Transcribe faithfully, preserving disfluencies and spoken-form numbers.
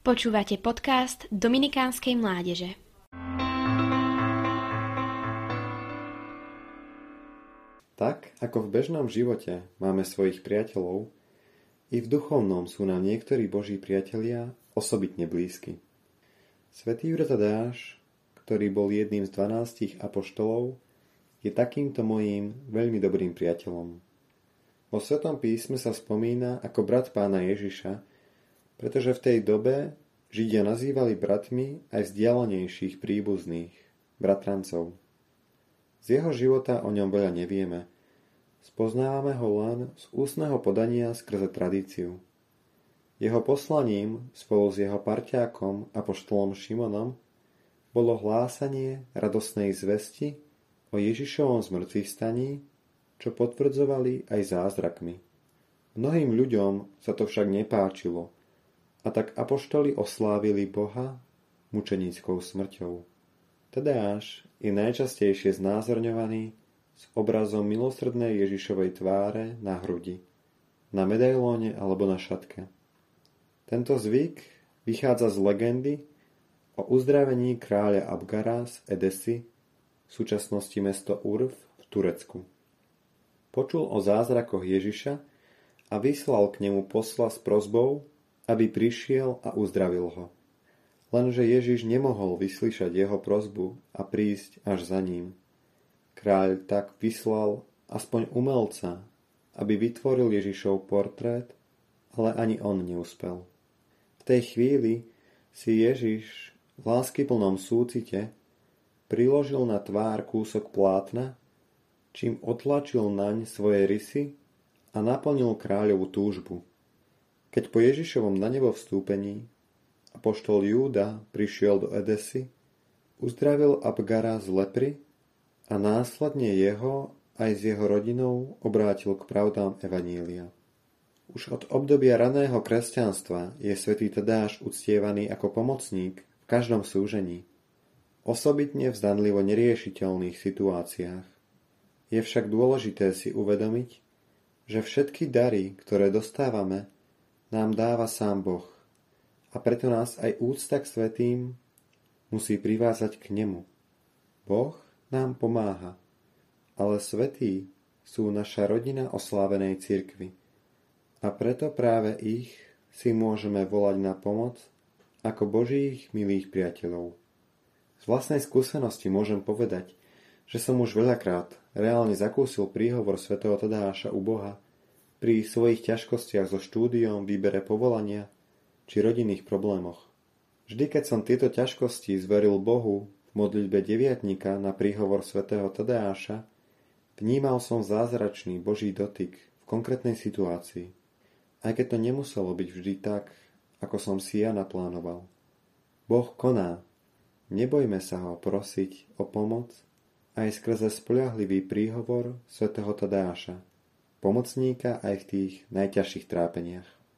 Počúvate podcast Dominikánskej mládeže. Tak, ako v bežnom živote máme svojich priateľov, i v duchovnom sú nám niektorí Boží priatelia osobitne blízky. Svätý Júda Tadeáš, ktorý bol jedným z dvanástich apoštolov, je takýmto mojím veľmi dobrým priateľom. Vo Svätom písme sa spomína ako brat Pána Ježiša, pretože v tej dobe Židia nazývali bratmi aj vzdialenejších príbuzných, bratrancov. Z jeho života o ňom veľa nevieme, spoznávame ho len z ústneho podania skrze tradíciu. Jeho poslaním spolu s jeho parťákom apoštolom Šimonom bolo hlásanie radosnej zvesti o Ježišovom zmrtvých staní, čo potvrdzovali aj zázrakmi. Mnohým ľuďom sa to však nepáčilo, a tak apoštoli oslávili Boha mučenickou smrťou. Tadeáš je najčastejšie znázorňovaný s obrazom milosrdnej Ježišovej tváre na hrudi, na medailóne alebo na šatke. Tento zvyk vychádza z legendy o uzdravení kráľa Abgara z Edesy, v súčasnosti mesto Urf v Turecku. Počul o zázrakoch Ježiša a vyslal k nemu posla s prosbou, aby prišiel a uzdravil ho. Lenže Ježiš nemohol vyslyšať jeho prosbu a prísť až za ním. Kráľ tak vyslal aspoň umelca, aby vytvoril Ježišov portrét, ale ani on neúspel. V tej chvíli si Ježiš v láskyplnom súcite priložil na tvár kúsok plátna, čím otlačil naň svoje rysy a naplnil kráľovú túžbu. Keď po Ježišovom na nebo vstúpení apoštol Júda prišiel do Edesy, uzdravil Abgara z lepry a následne jeho aj s jeho rodinou obrátil k pravdám Evanjelia. Už od obdobia raného kresťanstva je svätý Tadeáš uctievaný ako pomocník v každom súžení, osobitne v zdanlivo neriešiteľných situáciách. Je však dôležité si uvedomiť, že všetky dary, ktoré dostávame, nám dáva sám Boh, a preto nás aj úcta k svätým musí privázať k nemu. Boh nám pomáha, ale svätí sú naša rodina oslávenej cirkvi, a preto práve ich si môžeme volať na pomoc ako Božích milých priateľov. Z vlastnej skúsenosti môžem povedať, že som už veľakrát reálne zakúsil príhovor svätého Tadeáša u Boha pri svojich ťažkostiach so štúdiom, výbere povolania či rodinných problémoch. Vždy, keď som tieto ťažkosti zveril Bohu v modlitbe deviatnika na príhovor svätého Tadeáša, vnímal som zázračný Boží dotyk v konkrétnej situácii, aj keď to nemuselo byť vždy tak, ako som si ja naplánoval. Boh koná, nebojme sa ho prosiť o pomoc aj skrze spoľahlivý príhovor svätého Tadeáša, pomocníka aj v tých najťažších trápeniach.